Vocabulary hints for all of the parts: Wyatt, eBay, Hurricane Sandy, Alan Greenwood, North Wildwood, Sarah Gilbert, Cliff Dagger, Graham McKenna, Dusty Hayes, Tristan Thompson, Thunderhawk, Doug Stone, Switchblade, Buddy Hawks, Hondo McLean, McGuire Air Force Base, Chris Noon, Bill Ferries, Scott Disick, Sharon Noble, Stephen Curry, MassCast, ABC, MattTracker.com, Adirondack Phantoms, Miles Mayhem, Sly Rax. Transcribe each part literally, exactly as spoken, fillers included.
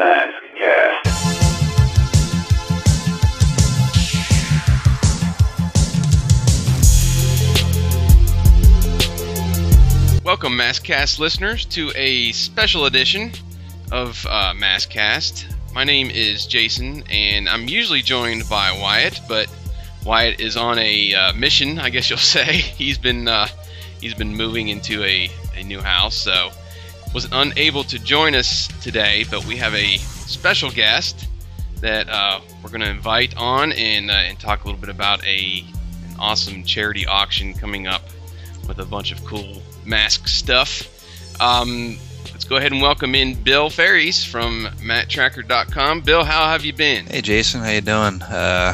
MassCast. Welcome, MassCast listeners, to a special edition of uh, MassCast. My name is Jason, and I'm usually joined by Wyatt, but Wyatt is on a uh, mission, I guess you'll say. He's been uh, he's been moving into a, a new house, so was unable to join us today, but we have a special guest that uh, we're going to invite on and, uh, and talk a little bit about a an awesome charity auction coming up with a bunch of cool mask stuff. Um, let's go ahead and welcome in Bill Ferries from Matt Tracker dot com. Bill, how have you been? Hey, Jason. How you doing? Uh,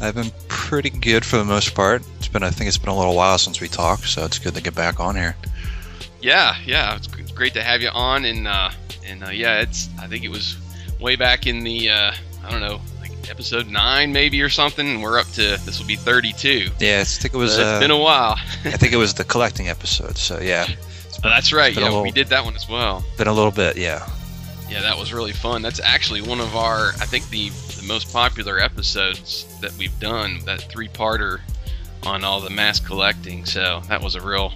I've been pretty good for the most part. It's been, I think it's been a little while since we talked, so it's good to get back on here. Yeah, yeah. It's great to have you on, and uh, and uh, yeah, it's I think it was way back in the uh, I don't know, like episode nine maybe or something. And we're up to this will be thirty-two. Yeah, I think it was. So it's uh, been a while. I think it was the collecting episode. So yeah, it's been, oh, that's right. Yeah, little, we did that one as well. Been a little bit, yeah. Yeah, that was really fun. That's actually one of our I think the, the most popular episodes that we've done. That three-parter on all the mass collecting. So that was a real,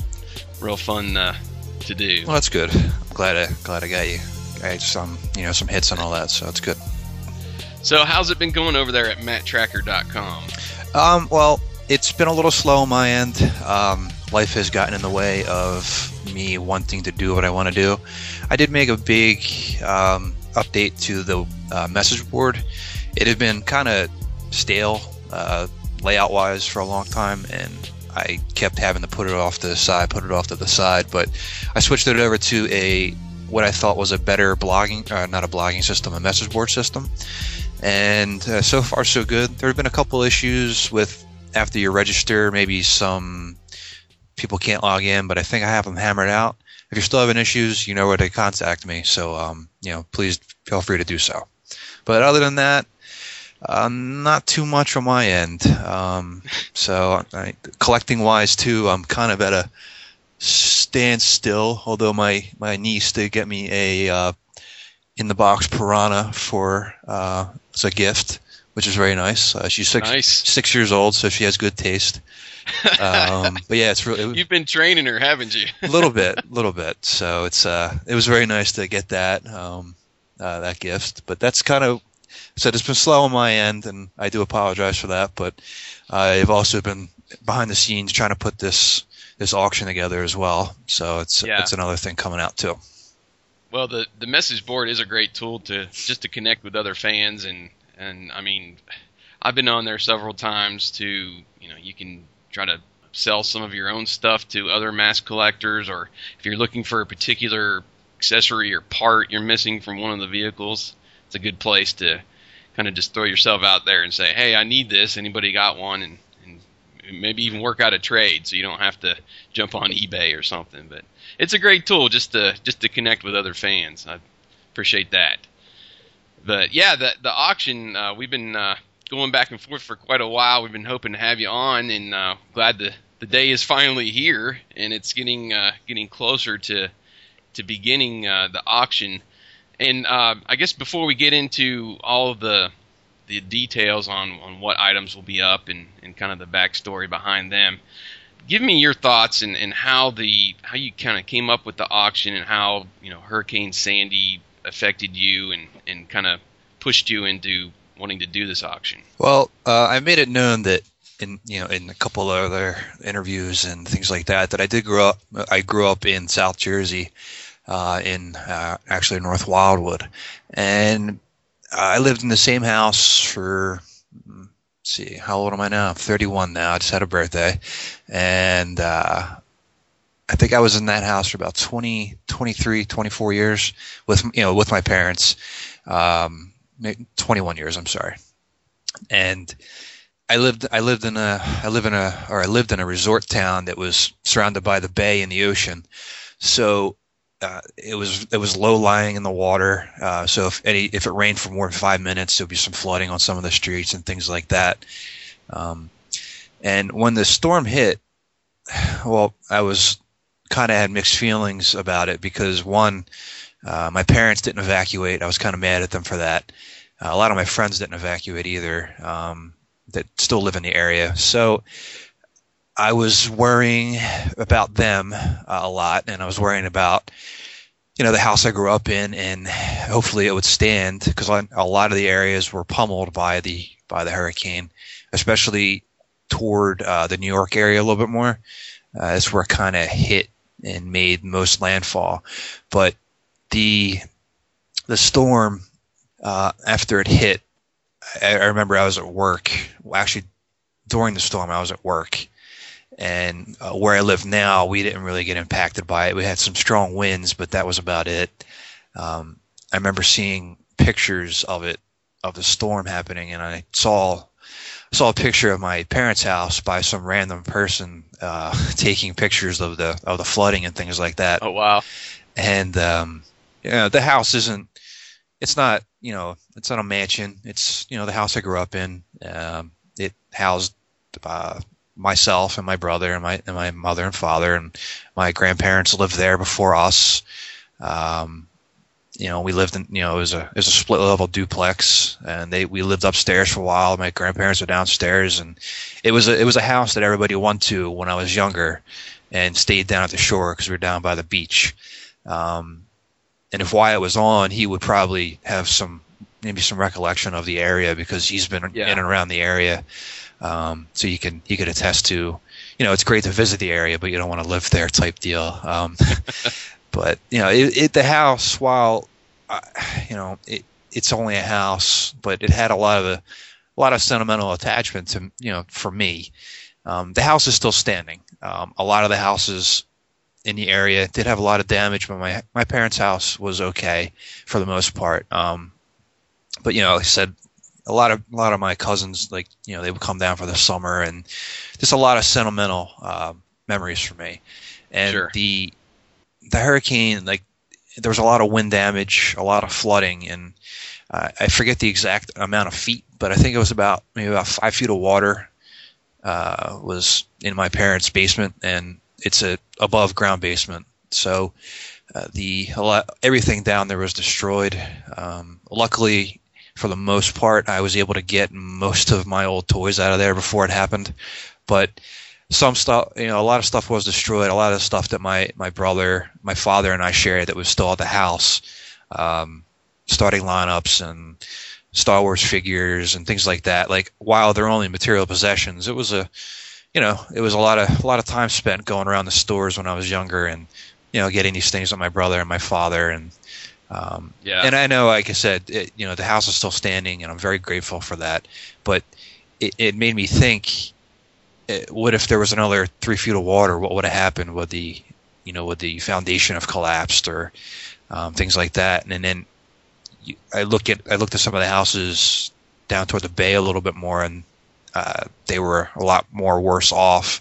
real fun. Uh, to do. Well, that's good. I'm glad I glad I got you. I got some, you know, some hits on all that, so it's good. So, how's it been going over there at Matt Tracker dot com? Um, well, it's been a little slow on my end. Um, life has gotten in the way of me wanting to do what I want to do. I did make a big um, update to the uh, message board. It had been kind of stale uh, layout-wise for a long time, and I kept having to put it off to the side, put it off to the side, but I switched it over to a what I thought was a better blogging, uh, not a blogging system, a message board system. And uh, so far, so good. There have been a couple issues with after you register, maybe some people can't log in, but I think I have them hammered out. If you're still having issues, you know where to contact me. So, um, you know, please feel free to do so. But other than that, Uh, not too much on my end. Um, so I, collecting-wise, too, I'm kind of at a standstill, although my, my niece did get me a uh, in-the-box piranha for uh, as a gift, which is very nice. Uh, she's six, nice. six years old, so she has good taste. Um, but yeah, it's really it, you've been training her, haven't you? A little bit, a little bit. So it's uh, it was very nice to get that um, uh, that gift. But that's kind of said it's been slow on my end, and I do apologize for that, but I've also been behind the scenes trying to put this this auction together as well, so it's yeah. it's another thing coming out too. Well, the, the message board is a great tool to just to connect with other fans, and, and I mean, I've been on there several times to, you know, you can try to sell some of your own stuff to other mass collectors, or if you're looking for a particular accessory or part you're missing from one of the vehicles, it's a good place to kind of just throw yourself out there and say, hey, I need this. Anybody got one? And, and maybe even work out a trade so you don't have to jump on eBay or something. But it's a great tool just to just to connect with other fans. I appreciate that. But, yeah, the, the auction, uh, we've been uh, going back and forth for quite a while. We've been hoping to have you on, and uh, glad the, the day is finally here, and it's getting uh, getting closer to, to beginning uh, the auction. And uh, I guess before we get into all of the the details on, on what items will be up and, and kind of the backstory behind them, give me your thoughts and, and how the how you kind of came up with the auction and how, you know, Hurricane Sandy affected you and, and kind of pushed you into wanting to do this auction. Well, uh, I made it known that in you know in a couple of other interviews and things like that that I did grow up. I grew up in South Jersey. Uh, in uh, actually North Wildwood, and I lived in the same house for let's see how old am I now? I'm thirty-one now. I just had a birthday, and uh, I think I was in that house for about twenty, twenty-three, twenty-four years with you know with my parents. Um, twenty-one years. I'm sorry, and I lived I lived in a I live in a or I lived in a resort town that was surrounded by the bay and the ocean, so. Uh, it was it was low lying in the water, uh, so if any if it rained for more than five minutes, there'd be some flooding on some of the streets and things like that. Um, and when the storm hit, well, I was kind of had mixed feelings about it because one, Uh, my parents didn't evacuate. I was kind of mad at them for that. Uh, a lot of my friends didn't evacuate either, um, that still live in the area. So I was worrying about them uh, a lot, and I was worrying about, you know, the house I grew up in, and hopefully it would stand, because a lot of the areas were pummeled by the by the hurricane, especially toward uh, the New York area a little bit more. Uh, that's where it kind of hit and made most landfall. But the the storm, uh, after it hit, I, I remember I was at work. Well, actually, during the storm, I was at work. And uh, where I live now, we didn't really get impacted by it. We had some strong winds, but that was about it. Um, I remember seeing pictures of it, of the storm happening, and I saw saw a picture of my parents' house by some random person uh, taking pictures of the of the flooding and things like that. Oh wow! And um, you know, the house isn't. It's not. You know, it's not a mansion. It's, you know, the house I grew up in. Um, it housed Uh, myself and my brother and my and my mother and father, and my grandparents lived there before us. Um, you know, we lived in, you know, it was a it was a split level duplex, and they we lived upstairs for a while. My grandparents were downstairs, and it was a, it was a house that everybody went to when I was younger, and stayed down at the shore because we were down by the beach. Um, and if Wyatt was on, he would probably have some maybe some recollection of the area, because he's been yeah. in and around the area. Um, so you can, you could attest to, you know, it's great to visit the area, but you don't want to live there type deal. Um, but you know, it, it, the house, while, uh, you know, it, it's only a house, but it had a lot of, a, a lot of sentimental attachment to, you know, for me. Um, the house is still standing. Um, a lot of the houses in the area did have a lot of damage, but my, my parents' house was okay for the most part. Um, but you know, like I said, A lot of a lot of my cousins, like, you know, they would come down for the summer, and just a lot of sentimental uh, memories for me. And sure. the the hurricane, like, there was a lot of wind damage, a lot of flooding, and uh, I forget the exact amount of feet, but I think it was about maybe about five feet of water uh, was in my parents' basement, and it's a above ground basement, so uh, the a lot, everything down there was destroyed. Um, luckily, for the most part, I was able to get most of my old toys out of there before it happened. But some stuff, you know, a lot of stuff was destroyed. A lot of stuff that my, my brother, my father, and I shared that was still at the house, um, starting lineups and Star Wars figures and things like that. Like, while they're only material possessions, it was a, you know, it was a lot of a lot of time spent going around the stores when I was younger, and you know, getting these things with my brother and my father. And Um, yeah. And I know, like I said, it, you know, the house is still standing, and I'm very grateful for that. But it, it made me think: it, what if there was another three feet of water? What would have happened? Would the, you know, would the foundation have collapsed, or um, things like that? And, and then you, I look at I looked at some of the houses down toward the bay a little bit more, and uh, they were a lot more worse off,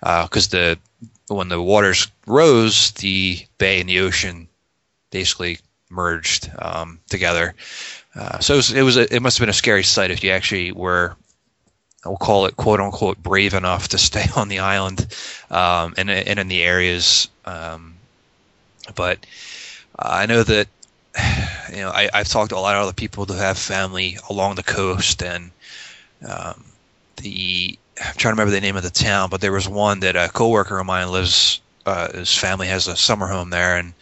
because uh, the when the waters rose, the bay and the ocean basically merged um, together, uh, so it was. It, was a, it must have been a scary sight if you actually were, we'll call it quote unquote, brave enough to stay on the island, um, and and in the areas. Um, but uh, I know that, you know, I, I've talked to a lot of other people who have family along the coast, and um, the I'm trying to remember the name of the town, but there was one that a coworker of mine lives. Uh, his family has a summer home there, and.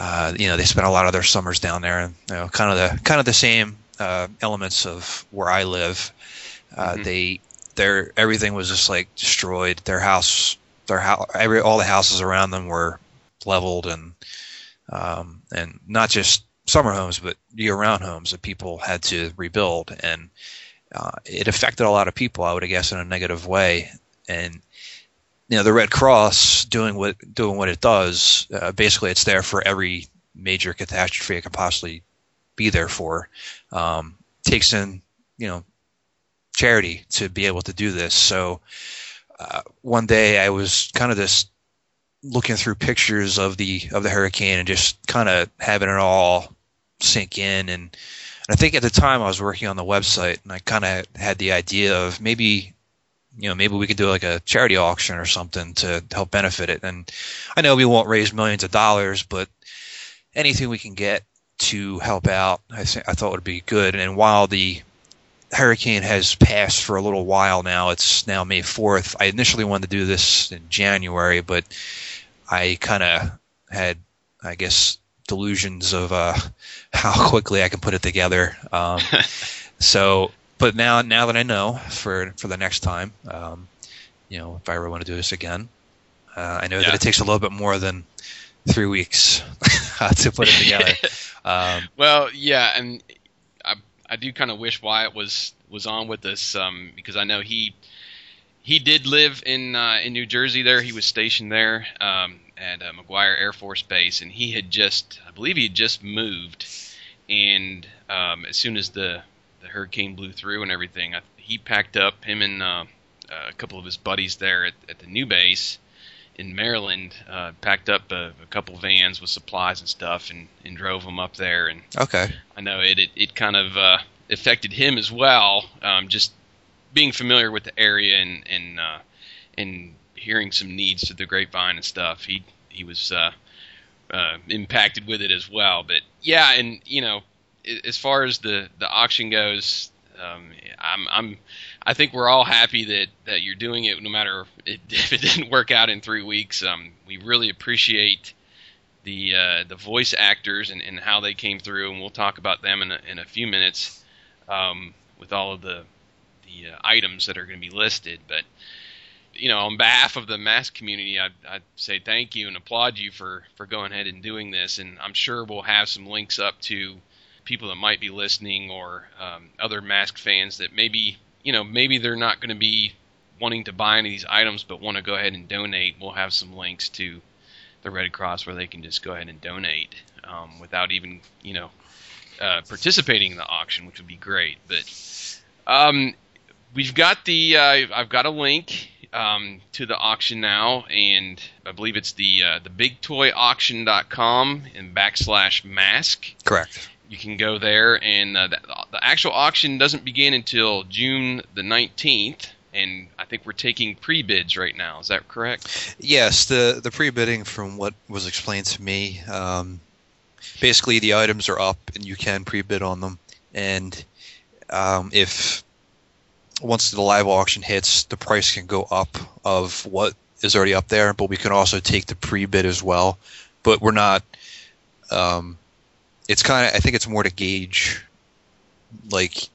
Uh, you know, they spent a lot of their summers down there, and you know, kind of the kind of the same uh, elements of where I live. Uh, mm-hmm. They, their everything was just like destroyed. Their house, their house, every all the houses around them were leveled, and um, and not just summer homes, but year-round homes that people had to rebuild, and uh, it affected a lot of people, I would guess, in a negative way, and. You know, the Red Cross doing what doing what it does. Uh, basically, it's there for every major catastrophe it could possibly be there for. Um, takes in, you know, charity to be able to do this. So uh, one day I was kind of just looking through pictures of the of the hurricane and just kind of having it all sink in. And, and I think at the time I was working on the website, and I kind of had the idea of maybe. You know, maybe we could do like a charity auction or something to help benefit it. And I know we won't raise millions of dollars, but anything we can get to help out, I, th- I thought would be good. And while the hurricane has passed for a little while now, it's now May fourth. I initially wanted to do this in January, but I kind of had, I guess, delusions of uh, how quickly I can put it together. Um, so, but now, now that I know for for the next time, um, you know, if I ever want to do this again, uh, I know yeah. that it takes a little bit more than three weeks to put it together. Um, well, yeah, and I I do kind of wish Wyatt was was on with us um, because I know he he did live in uh, in New Jersey. There, he was stationed there um, at uh, McGuire Air Force Base, and he had just I believe he had just moved. And um, as soon as the the hurricane blew through and everything, I, he packed up him and uh, a couple of his buddies there at, at the new base in Maryland, uh, packed up a, a couple vans with supplies and stuff, and, and drove them up there. And okay, I know it it, it kind of uh, affected him as well, um, just being familiar with the area and and uh, and hearing some needs to the grapevine and stuff. He he was uh, uh, impacted with it as well. But yeah, and you know, as far as the, the auction goes, um, I'm I'm. I think we're all happy that, that you're doing it, no matter it, if it didn't work out in three weeks. Um, we really appreciate the uh, the voice actors and, and how they came through, and we'll talk about them in a, in a few minutes um, with all of the the uh, items that are going to be listed. But you know, on behalf of the mass community, I I say thank you and applaud you for, for going ahead and doing this. And I'm sure we'll have some links up to people that might be listening or um, other mask fans that maybe. You know, maybe they're not going to be wanting to buy any of these items, but want to go ahead and donate. We'll have some links to the Red Cross where they can just go ahead and donate um, without even, you know, uh, participating in the auction, which would be great. But um, we've got the uh, – I've got a link um, to the auction now, and I believe it's the uh, the Big Toy Auction dot com and backslash mask. Correct. You can go there, and uh, the, the actual auction doesn't begin until June the nineteenth, and I think we're taking pre-bids right now. Is that correct? Yes, the, the pre-bidding, from what was explained to me, um, basically the items are up, and you can pre-bid on them. And um, if once the live auction hits, the price can go up of what is already up there, but we can also take the pre-bid as well. But we're not... Um, It's kind of. I think it's more to gauge, like,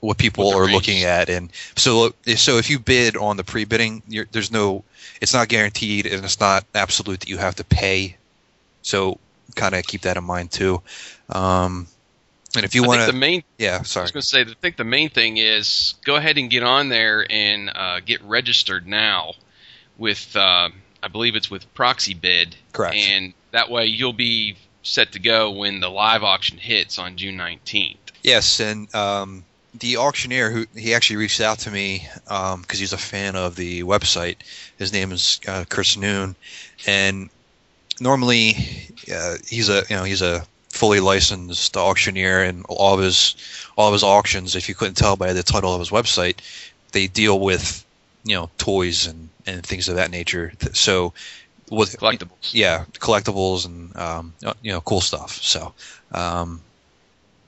what people what are range. looking at, and so so if you bid on the pre-bidding, you're, there's no. It's not guaranteed, and it's not absolute that you have to pay. So kind of keep that in mind too. Um, and if you want to, the main. Yeah, sorry. I was going to say. I think the main thing is go ahead and get on there and uh, get registered now. With uh, I believe it's with ProxyBid. Correct. And that way you'll be set to go when the live auction hits on June nineteenth. Yes, and um, the auctioneer, who he actually reached out to me because um, he's a fan of the website. His name is uh, Chris Noon, and normally uh, he's a you know he's a fully licensed auctioneer, and all of his all of his auctions, if you couldn't tell by the title of his website, they deal with you know toys and, and things of that nature. So. With, collectibles, yeah, collectibles and um, you know, cool stuff. So, um,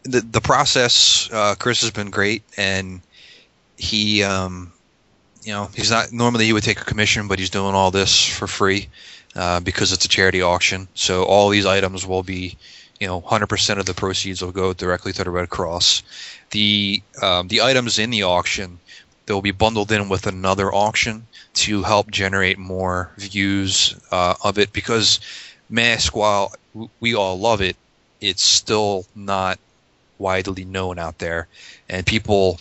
the the process, uh, Chris has been great, and he, um, you know, he's not normally he would take a commission, but he's doing all this for free uh, because it's a charity auction. So all these items will be, you know, one hundred percent of the proceeds will go directly to the Red Cross. The um, the items in the auction, they'll be bundled in with another auction to help generate more views uh, of it, because mask, while we all love it, it's still not widely known out there, and people,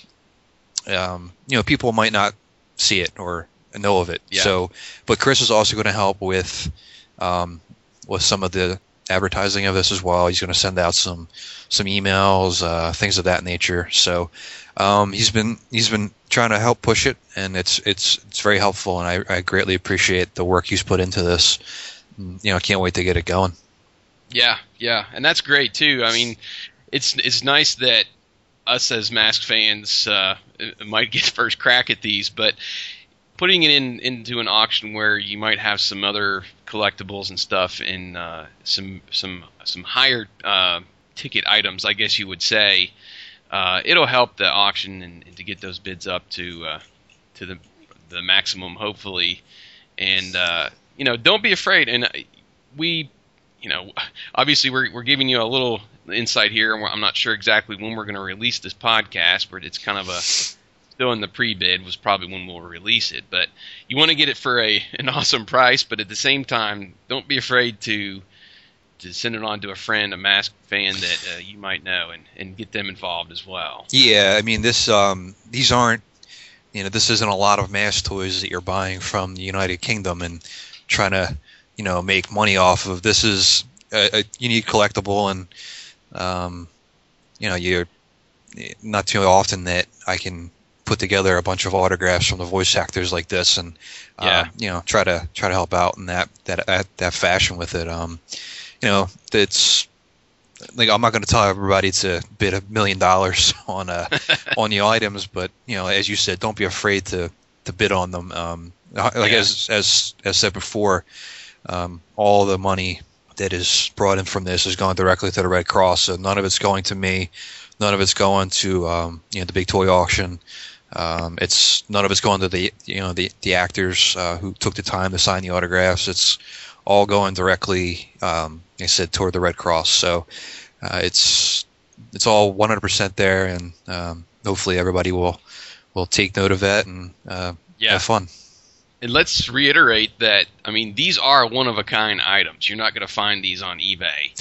um, you know, people might not see it or know of it. Yeah. So, but Chris is also going to help with um, with some of the advertising of this as well. He's going to send out some some emails, uh, things of that nature. So. Um, he's been he's been trying to help push it, and it's it's it's very helpful, and I, I greatly appreciate the work he's put into this. You know, I can't wait to get it going. Yeah, yeah, and that's great too. I mean, it's it's nice that us as mask fans uh, might get first crack at these, but putting it in into an auction where you might have some other collectibles and stuff in uh, some some some higher uh, ticket items, I guess you would say. Uh, it'll help the auction and, and to get those bids up to uh, to the the maximum, hopefully. And uh, you know, don't be afraid. And we, you know, obviously we're we're giving you a little insight here. I'm not sure exactly when we're going to release this podcast, but it's kind of a still in the pre-bid was probably when we'll release it. But you want to get it for a an awesome price, but at the same time, don't be afraid to to send it on to a friend, a mask fan that uh, you might know, and, and get them involved as well. Yeah, I mean, this um, these aren't, you know, this isn't a lot of mass toys that you're buying from the United Kingdom and trying to, you know, make money off of. This is a, a unique collectible, and um, you know, you're not too often that I can put together a bunch of autographs from the voice actors like this, and uh, yeah. you know, try to try to help out in that that that, that fashion with it. Um, You know, it's like I'm not going to tell everybody to bid a million dollars on uh, on the items, but you know, as you said, don't be afraid to, to bid on them. Um, like yeah. as as as said before, um, all the money that is brought in from this is going directly to the Red Cross. So none of it's going to me, none of it's going to um, you know, the Big Toy Auction. Um, it's none of it's going to the you know the the actors uh, who took the time to sign the autographs. It's all going directly, um, like I said, toward the Red Cross. So uh, it's it's all one hundred percent there, and um, hopefully everybody will will take note of that and uh, yeah. have fun. And let's reiterate that, I mean, these are one-of-a-kind items. You're not going to find these on eBay.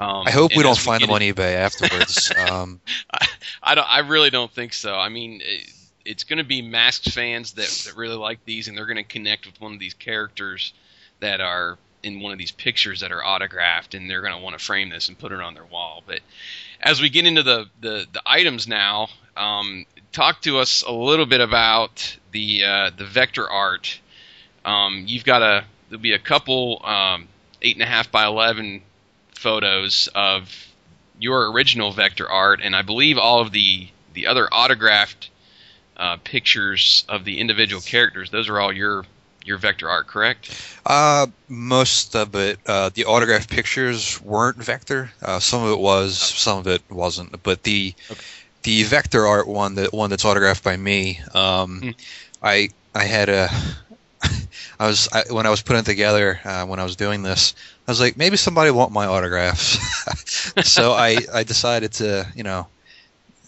Um, I hope we don't find we them it. on eBay afterwards. um, I, I, don't, I really don't think so. I mean, it, it's going to be Masked fans that, that really like these, and they're going to connect with one of these characters that are in one of these pictures that are autographed, and they're going to want to frame this and put it on their wall. But as we get into the, the, the items now, um, talk to us a little bit about the uh, the vector art. Um, you've got a there'll be a couple um, eight and a half by eleven photos of your original vector art, and I believe all of the the other autographed uh, pictures of the individual characters. Those are all your Your vector art, correct? Uh, most of it. Uh, the autograph pictures weren't vector. Uh, some of it was, some of it wasn't. But the okay. the vector art one, the one that's autographed by me, um, mm. I I had a I was I, when I was putting it together uh, when I was doing this, I was like, maybe somebody want my autographs. So I I decided to you know.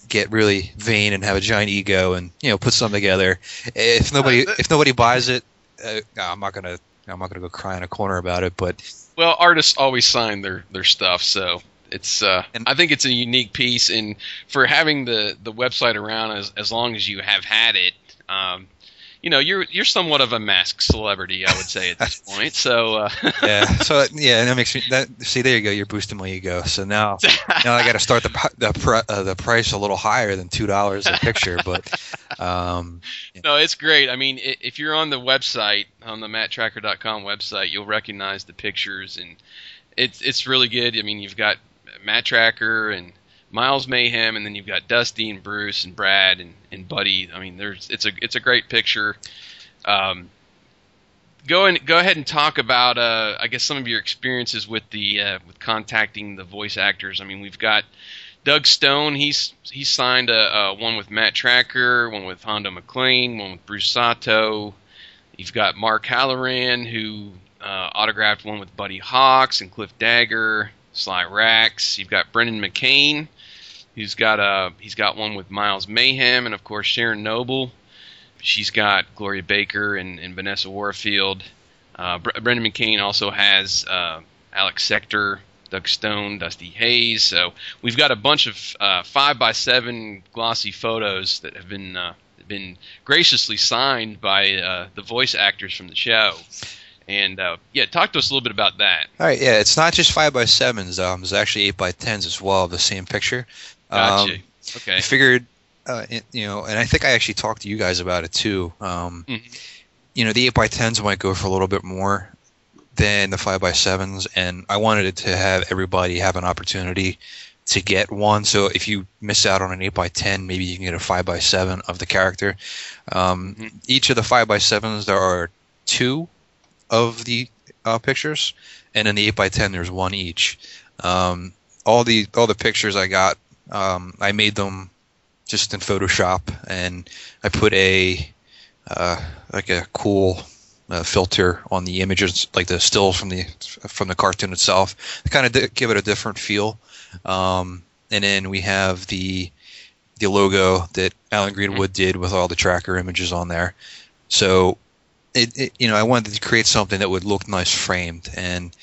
get really vain and have a giant ego and you know put something together. If nobody if nobody buys it. Uh, I'm not gonna. I'm not gonna go cry in a corner about it. But well, artists always sign their, their stuff, so it's. Uh, and I think it's a unique piece, and for having the, the website around as as long as you have had it, um, you know, you're you're somewhat of a masked celebrity, I would say at this point. So uh, yeah, so yeah, that makes me. That, see, there you go. You're boosting my ego. So now now I got to start the the uh, the price a little higher than two dollars a picture, but. Um, yeah. No, it's great. I mean, if you're on the website, on the Matt Tracker dot com website, you'll recognize the pictures, and it's it's really good. I mean, you've got Matt Tracker and Miles Mayhem, and then you've got Dusty and Bruce and Brad and, and Buddy. I mean, there's it's a it's a great picture. Um, go and go ahead and talk about uh, I guess some of your experiences with the uh, with contacting the voice actors. I mean, we've got Doug Stone, he's he signed a, a one with Matt Tracker, one with Hondo McLean, one with Bruce Sato. You've got Mark Halloran, who uh, autographed one with Buddy Hawks and Cliff Dagger, Sly Rax. You've got Brendan McCain, who's got a he's got one with Miles Mayhem, and of course Sharon Noble. She's got Gloria Baker and, and Vanessa Warfield. Uh, Br- Brendan McCain also has uh, Alex Sector, Doug Stone, Dusty Hayes. So we've got a bunch of uh, five by seven glossy photos that have been uh, been graciously signed by uh, the voice actors from the show. And uh, yeah, talk to us a little bit about that. All right, yeah, it's not just five by sevens. Um, it's actually eight by tens as well of the same picture. Um, gotcha. Okay. I figured, uh, it, you know, and I think I actually talked to you guys about it too. Um, mm-hmm. You know, the eight by tens might go for a little bit more than the five by sevens, and I wanted it to have everybody have an opportunity to get one. So if you miss out on an eight by ten, maybe you can get a five by seven of the character. Um, each of the five by sevens, there are two of the uh, pictures, and in the eight by ten, there's one each. Um, all the all the pictures I got, um, I made them just in Photoshop, and I put a uh, like a cool uh, filter on the images, like the stills from the from the cartoon itself, to kind of di- give it a different feel. Um, and then we have the the logo that Alan Greenwood did with all the tracker images on there. So, it, it you know, I wanted to create something that would look nice framed, and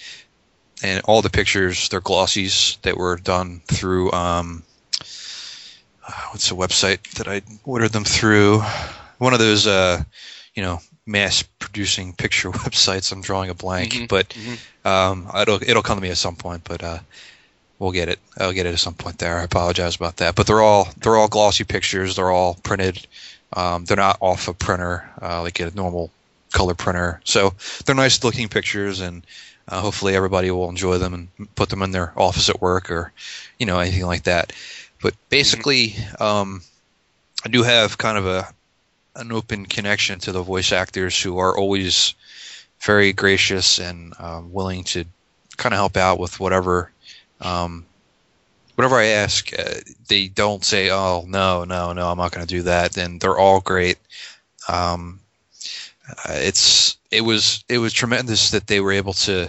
and all the pictures, they're glossies that were done through um, what's the website that I ordered them through? One of those uh, you know, mass producing picture websites. I'm drawing a blank, mm-hmm. but mm-hmm. Um, it'll it'll come to me at some point, but. Uh, We'll get it. I'll get it at some point there. I apologize about that. But they're all they're all glossy pictures. They're all printed. Um, they're not off a printer uh, like a normal color printer. So they're nice looking pictures, and uh, hopefully everybody will enjoy them and put them in their office at work or, you know, anything like that. But basically, mm-hmm. um, I do have kind of a an open connection to the voice actors, who are always very gracious and uh, willing to kind of help out with whatever. Um, whatever I ask, uh, they don't say, "Oh no, no, no, I'm not going to do that." And they're all great. Um, uh, it's it was it was tremendous that they were able to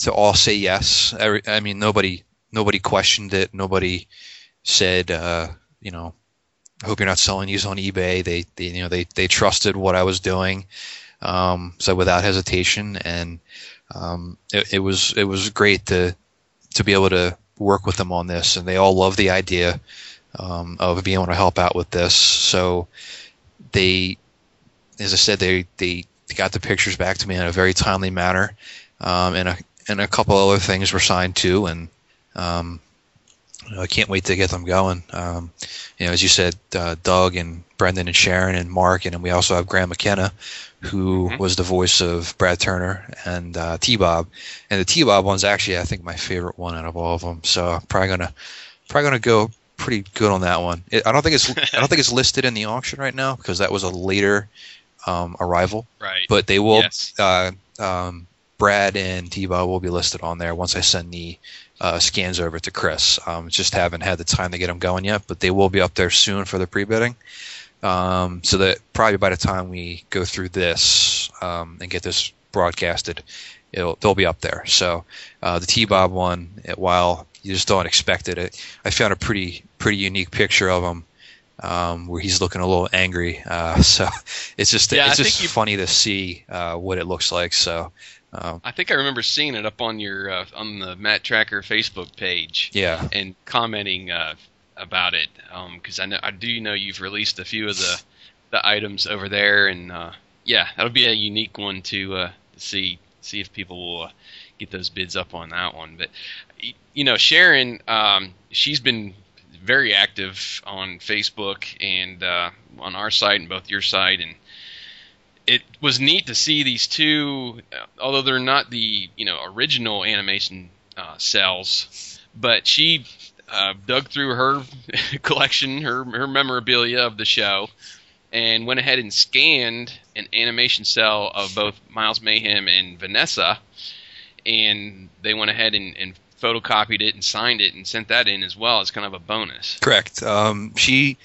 to all say yes. I, I mean, nobody nobody questioned it. Nobody said, uh, you know, "I hope you're not selling these on eBay." They, they you know they they trusted what I was doing, um, so without hesitation, and um, it, it was it was great to. to be able to work with them on this, and they all love the idea um, of being able to help out with this. So they, as I said, they they got the pictures back to me in a very timely manner, um, and a and a couple other things were signed too. And um, you know, I can't wait to get them going. Um, you know, as you said, uh, Doug and Brendan and Sharon and Mark, and, and we also have Graham McKenna, who mm-hmm. was the voice of Brad Turner and uh, T-Bob, and the T-Bob one's actually I think my favorite one out of all of them. So I'm probably gonna probably gonna go pretty good on that one. It, I don't think it's I don't think it's listed in the auction right now because that was a later um, arrival. Right. But they will. Yes. Uh, um, Brad and T-Bob will be listed on there once I send the uh, scans over to Chris. Um, just haven't had the time to get them going yet, but they will be up there soon for the pre-bidding. Um, so that probably by the time we go through this um, and get this broadcasted, it'll they'll be up there. So uh, the T-Bob one, it, while you just don't expect it, it, I found a pretty pretty unique picture of him um, where he's looking a little angry. Uh, so it's just yeah, it's I just funny to see uh, what it looks like. So um, I think I remember seeing it up on your uh, on the Matt Tracker Facebook page. Yeah, and commenting. Uh, about it because um, I know I do know you've released a few of the, the items over there, and uh, yeah, that'll be a unique one to uh, see see if people will uh, get those bids up on that one. But you know, Sharon, um, she's been very active on Facebook and uh, on our site and both your site, and it was neat to see these two, although they're not the you know original animation uh, cells, but she. Uh, dug through her collection, her her memorabilia of the show, and went ahead and scanned an animation cell of both Miles Mayhem and Vanessa, and they went ahead and, and photocopied it and signed it and sent that in as well as kind of a bonus. Correct. Um, she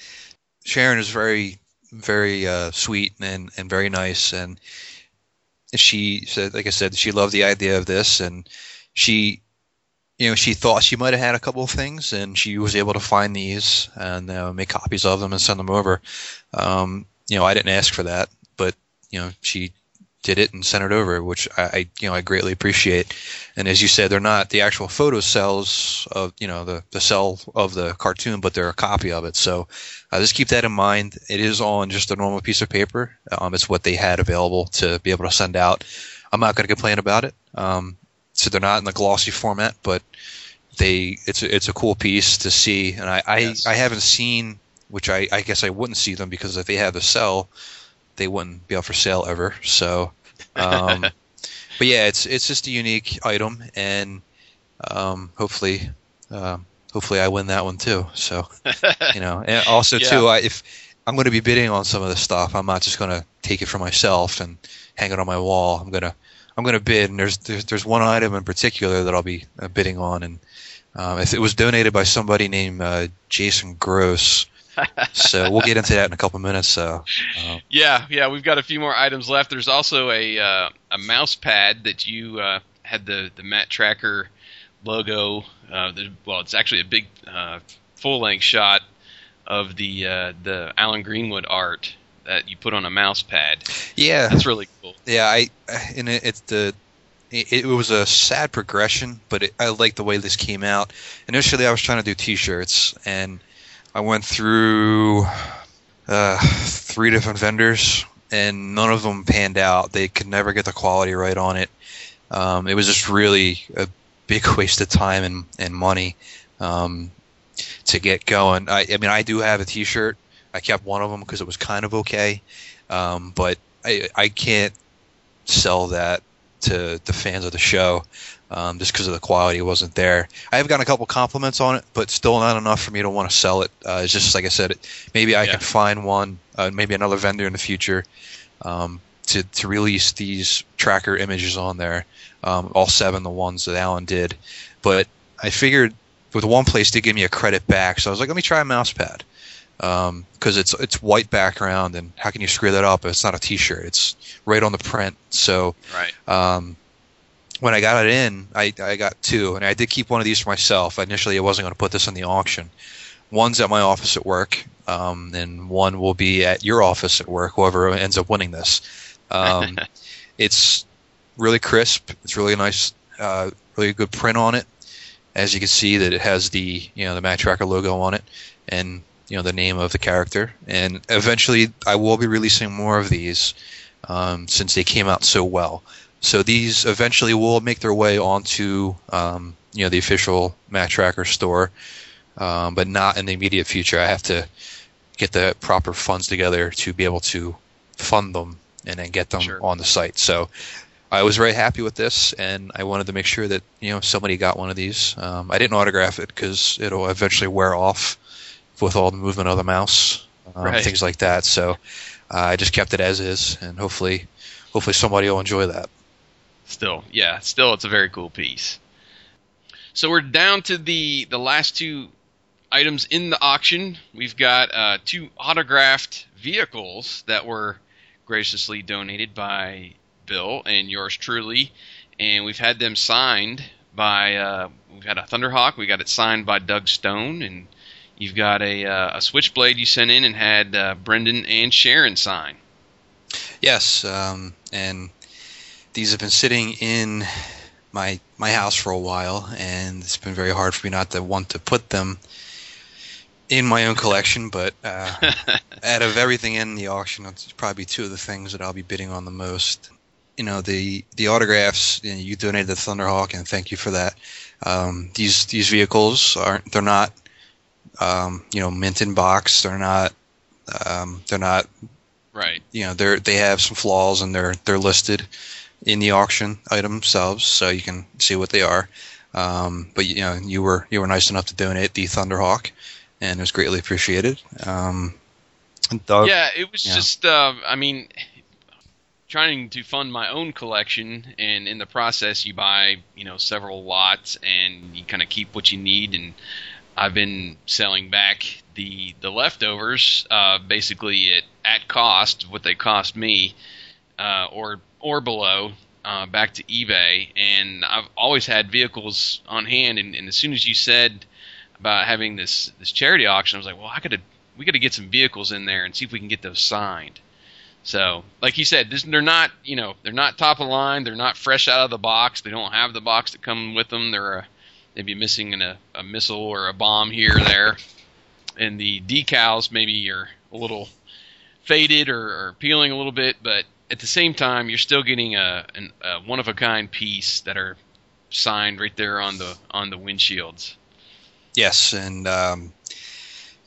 Sharon is very very uh, sweet and and very nice, and she said, like I said, she loved the idea of this, and she. You know, she thought she might have had a couple of things, and she was able to find these and uh, make copies of them and send them over. Um, you know, I didn't ask for that, but you know, she did it and sent it over, which I, I you know, I greatly appreciate. And as you said, they're not the actual photo cells of you know the the cell of the cartoon, but they're a copy of it. So uh, just keep that in mind. It is on just a normal piece of paper. Um, it's what they had available to be able to send out. I'm not going to complain about it. Um, So they're not in the glossy format, but they it's a, it's a cool piece to see. And I, I, yes. I haven't seen, which I, I guess I wouldn't see them because if they had the sell, they wouldn't be up for sale ever. So, um, but yeah, it's it's just a unique item, and um, hopefully uh, hopefully I win that one too. So, you know, and also yeah. too, I, if I'm going to be bidding on some of this stuff, I'm not just going to take it for myself and hang it on my wall. I'm going to, I'm going to bid. And there's, there's, there's one item in particular that I'll be uh, bidding on. And, um, if it was donated by somebody named, uh, Jason Gross. So we'll get into that in a couple minutes. So, uh, yeah, yeah, we've got a few more items left. There's also a, uh, a mouse pad that you, uh, had the, the Matt Tracker logo. Uh, the, well, it's actually a big, uh, full-length shot of the uh, the Alan Greenwood art that you put on a mouse pad. Yeah, that's really cool. Yeah, I and it, it's the it, it was a sad progression, but it, I like the way this came out. Initially, I was trying to do T-shirts, and I went through uh, three different vendors, and none of them panned out. They could never get the quality right on it. Um, it was just really a big waste of time and and money. Um, to get going. I, I mean, I do have a T-shirt. I kept one of them because it was kind of okay. Um, but I, I can't sell that to the fans of the show um, just because of the quality wasn't there. I have gotten a couple compliments on it, but still not enough for me to want to sell it. Uh, it's just like I said, it, maybe I yeah. can find one, uh, maybe another vendor in the future um, to, to release these tracker images on there, um, all seven, the ones that Alan did. But I figured with one place to give me a credit back, so I was like, let me try a mouse pad because um, it's it's white background, and how can you screw that up? It's not a T-shirt; it's right on the print. So, right. um, when I got it in, I, I got two, and I did keep one of these for myself. Initially, I wasn't going to put this in the auction. One's at my office at work, um, and one will be at your office at work. Whoever ends up winning this, um, it's really crisp. It's really nice, uh, really good print on it. As you can see, that it has the you know the Matt Tracker logo on it, and you know the name of the character. And eventually, I will be releasing more of these, um, since they came out so well. So these eventually will make their way onto um, you know the official Matt Tracker store, um, but not in the immediate future. I have to get the proper funds together to be able to fund them and then get them sure. on the site. So. I was very happy with this, and I wanted to make sure that you know somebody got one of these. Um, I didn't autograph it because it'll eventually wear off with all the movement of the mouse, um, right. things like that. So uh, I just kept it as is, and hopefully, hopefully somebody will enjoy that. Still, yeah, still, it's a very cool piece. So we're down to the the last two items in the auction. We've got uh, two autographed vehicles that were graciously donated by Bill and yours truly, and we've had them signed by uh, we've had a Thunderhawk, we got it signed by Doug Stone, and you've got a, uh, a Switchblade you sent in and had uh, Brendan and Sharon sign. Yes, um, and these have been sitting in my my house for a while, and it's been very hard for me not to want to put them in my own collection, but uh, out of everything in the auction, it's probably two of the things that I'll be bidding on the most. You know, the, the autographs, you know, you donated the Thunderhawk, and thank you for that. Um, these these vehicles aren't they're not um, you know mint in box. They're not um, they're not right. You know, they're they have some flaws, and they're they're listed in the auction item themselves, so you can see what they are. Um, but you know, you were you were nice enough to donate the Thunderhawk, and it was greatly appreciated. Um, Doug, yeah, it was yeah. just uh, I mean. trying to fund my own collection, and in the process you buy, you know, several lots, and you kind of keep what you need, and I've been selling back the the leftovers uh, basically at, at cost, what they cost me uh, or or below, uh, back to eBay, and I've always had vehicles on hand, and, and as soon as you said about having this, this charity auction, I was like, well, I gotta, we gotta get some vehicles in there and see if we can get those signed. So, like you said, this, they're not, you know, they're not top of the line. They're not fresh out of the box. They don't have the box that come with them. They're uh, maybe missing an, a, a missile or a bomb here or there. And the decals maybe are a little faded or, or peeling a little bit. But at the same time, you're still getting a, an, a one-of-a-kind piece that are signed right there on the on the windshields. Yes, and um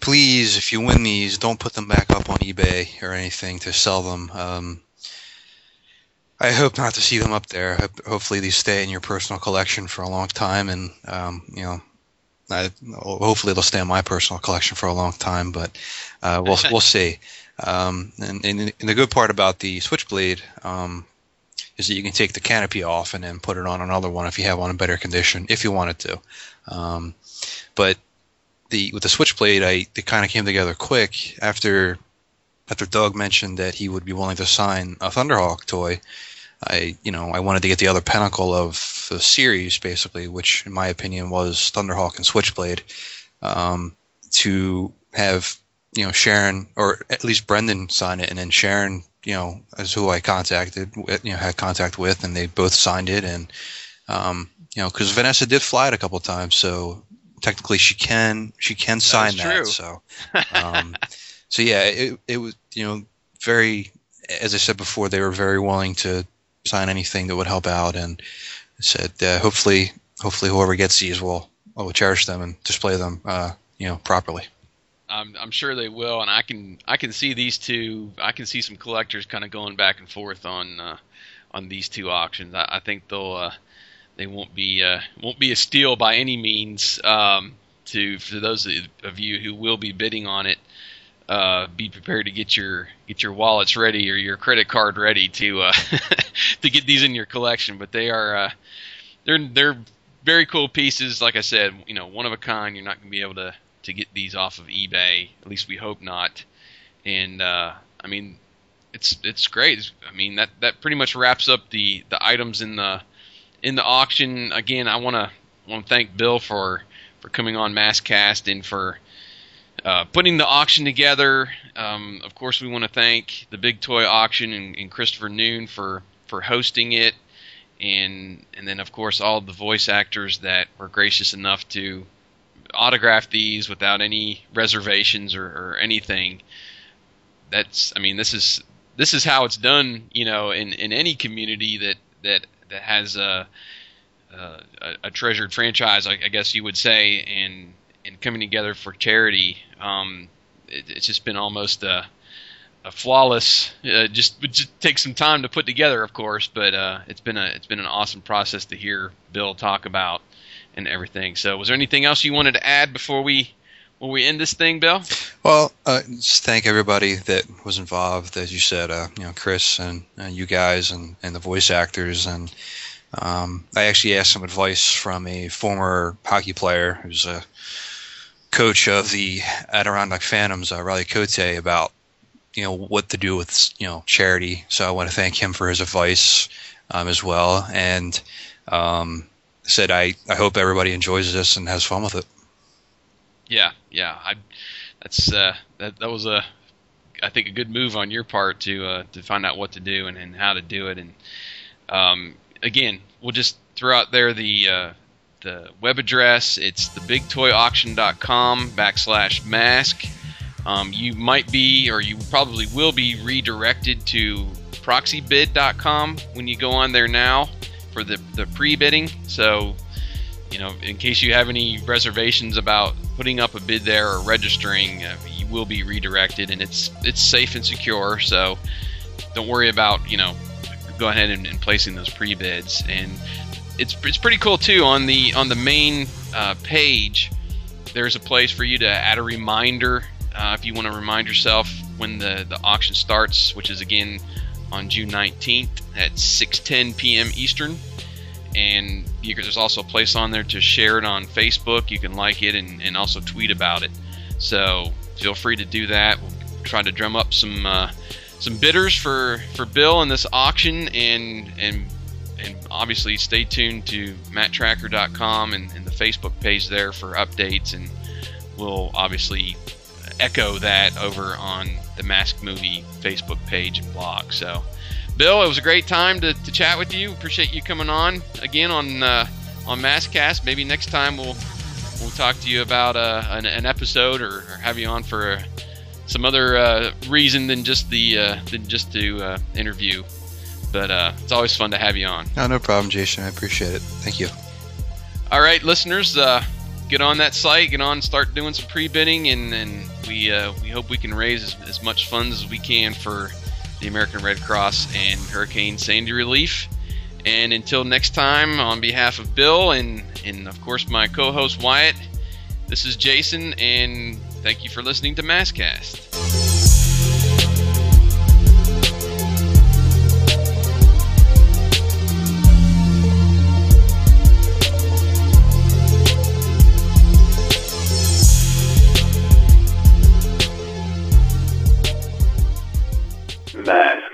please, if you win these, don't put them back up on eBay or anything to sell them. Um, I hope not to see them up there. Hopefully, these stay in your personal collection for a long time, and um, you know, I, hopefully it'll stay in my personal collection for a long time, but uh, we'll we'll see. Um, and, and, and the good part about the Switchblade um, is that you can take the canopy off and then put it on another one if you have one in better condition, if you wanted to. Um, but the with the Switchblade, I it kind of came together quick after after Doug mentioned that he would be willing to sign a Thunderhawk toy. I, you know, I wanted to get the other pinnacle of the series, basically, which in my opinion was Thunderhawk and Switchblade, um, to have, you know, Sharon or at least Brendan sign it, and then Sharon, you know, is who I contacted, you know, had contact with, and they both signed it, and um, you know, because Vanessa did fly it a couple of times, so technically she can she can sign that. That's true. That, so, um, so yeah, it it was, you know, very, as I said before, they were very willing to sign anything that would help out, and said uh, hopefully hopefully whoever gets these will will cherish them and display them uh, you know, properly. I'm I'm sure they will, and I can I can see these two I can see some collectors kind of going back and forth on uh, on these two auctions. I, I think they'll uh, they won't be uh, won't be a steal by any means. Um, to for those of you who will be bidding on it, Uh, be prepared to get your get your wallets ready or your credit card ready to uh, to get these in your collection. But they are uh, they're they're very cool pieces. Like I said, you know, one of a kind. You're not going to be able to, to get these off of eBay. At least we hope not. And uh, I mean, it's it's great. It's, I mean that, that pretty much wraps up the, the items in the in the auction. Again, I want to want to thank Bill for, for coming on MassCast and for Uh, putting the auction together. Um, of course, we want to thank the Big Toy Auction and, and Christopher Noon for, for hosting it, and and then of course all the voice actors that were gracious enough to autograph these without any reservations or, or anything. That's I mean this is this is how it's done, you know, in, in any community that that that has a a, a treasured franchise, I, I guess you would say, and. And coming together for charity, um, it, it's just been almost a, a flawless. Uh, just it just takes some time to put together, of course, but uh, it's been a it's been an awesome process to hear Bill talk about and everything. So, was there anything else you wanted to add before we when we end this thing, Bill? Well, uh, just thank everybody that was involved, as you said, uh, you know, Chris and, and you guys and, and the voice actors and. Um, I actually asked some advice from a former hockey player who's a coach of the Adirondack Phantoms, uh, Riley Cote, about, you know, what to do with, you know, charity. So I want to thank him for his advice um, as well. And um, said I, I hope everybody enjoys this and has fun with it. Yeah, yeah, I, that's uh, that that was a I think a good move on your part to uh, to find out what to do and, and how to do it, and um. Again, we'll just throw out there the uh, the web address. It's the BigToyAuction.com backslash mask. Um, you might be, or you probably will be, redirected to Proxy Bid dot com when you go on there now for the, the pre-bidding. So, you know, in case you have any reservations about putting up a bid there or registering, uh, you will be redirected, and it's it's safe and secure. So, don't worry about, you know. Go ahead and, and placing those pre-bids, and it's it's pretty cool too. On the on the main uh, page, there's a place for you to add a reminder uh, if you want to remind yourself when the, the auction starts, which is again on June nineteenth at six ten p.m. Eastern. And you, there's also a place on there to share it on Facebook. You can like it and, and also tweet about it. So feel free to do that. We'll try to drum up some. Uh, Some bidders for, for Bill in this auction, and and and obviously stay tuned to Matt Tracker dot com and, and the Facebook page there for updates, and we'll obviously echo that over on the Mask Movie Facebook page and blog. So, Bill, it was a great time to, to chat with you. Appreciate you coming on again on uh, on MaskCast. Maybe next time we'll we'll talk to you about uh, an, an episode, or, or have you on for. A, Some other uh, reason than just the uh, than just to uh, interview, but uh, it's always fun to have you on. No, no problem, Jason. I appreciate it. Thank you. All right, listeners, uh, get on that site, get on, start doing some pre-bidding, and, and we uh, we hope we can raise as, as much funds as we can for the American Red Cross and Hurricane Sandy relief. And until next time, on behalf of Bill and and of course my co-host Wyatt, This is Jason, and thank you for listening to MassCast. Mask.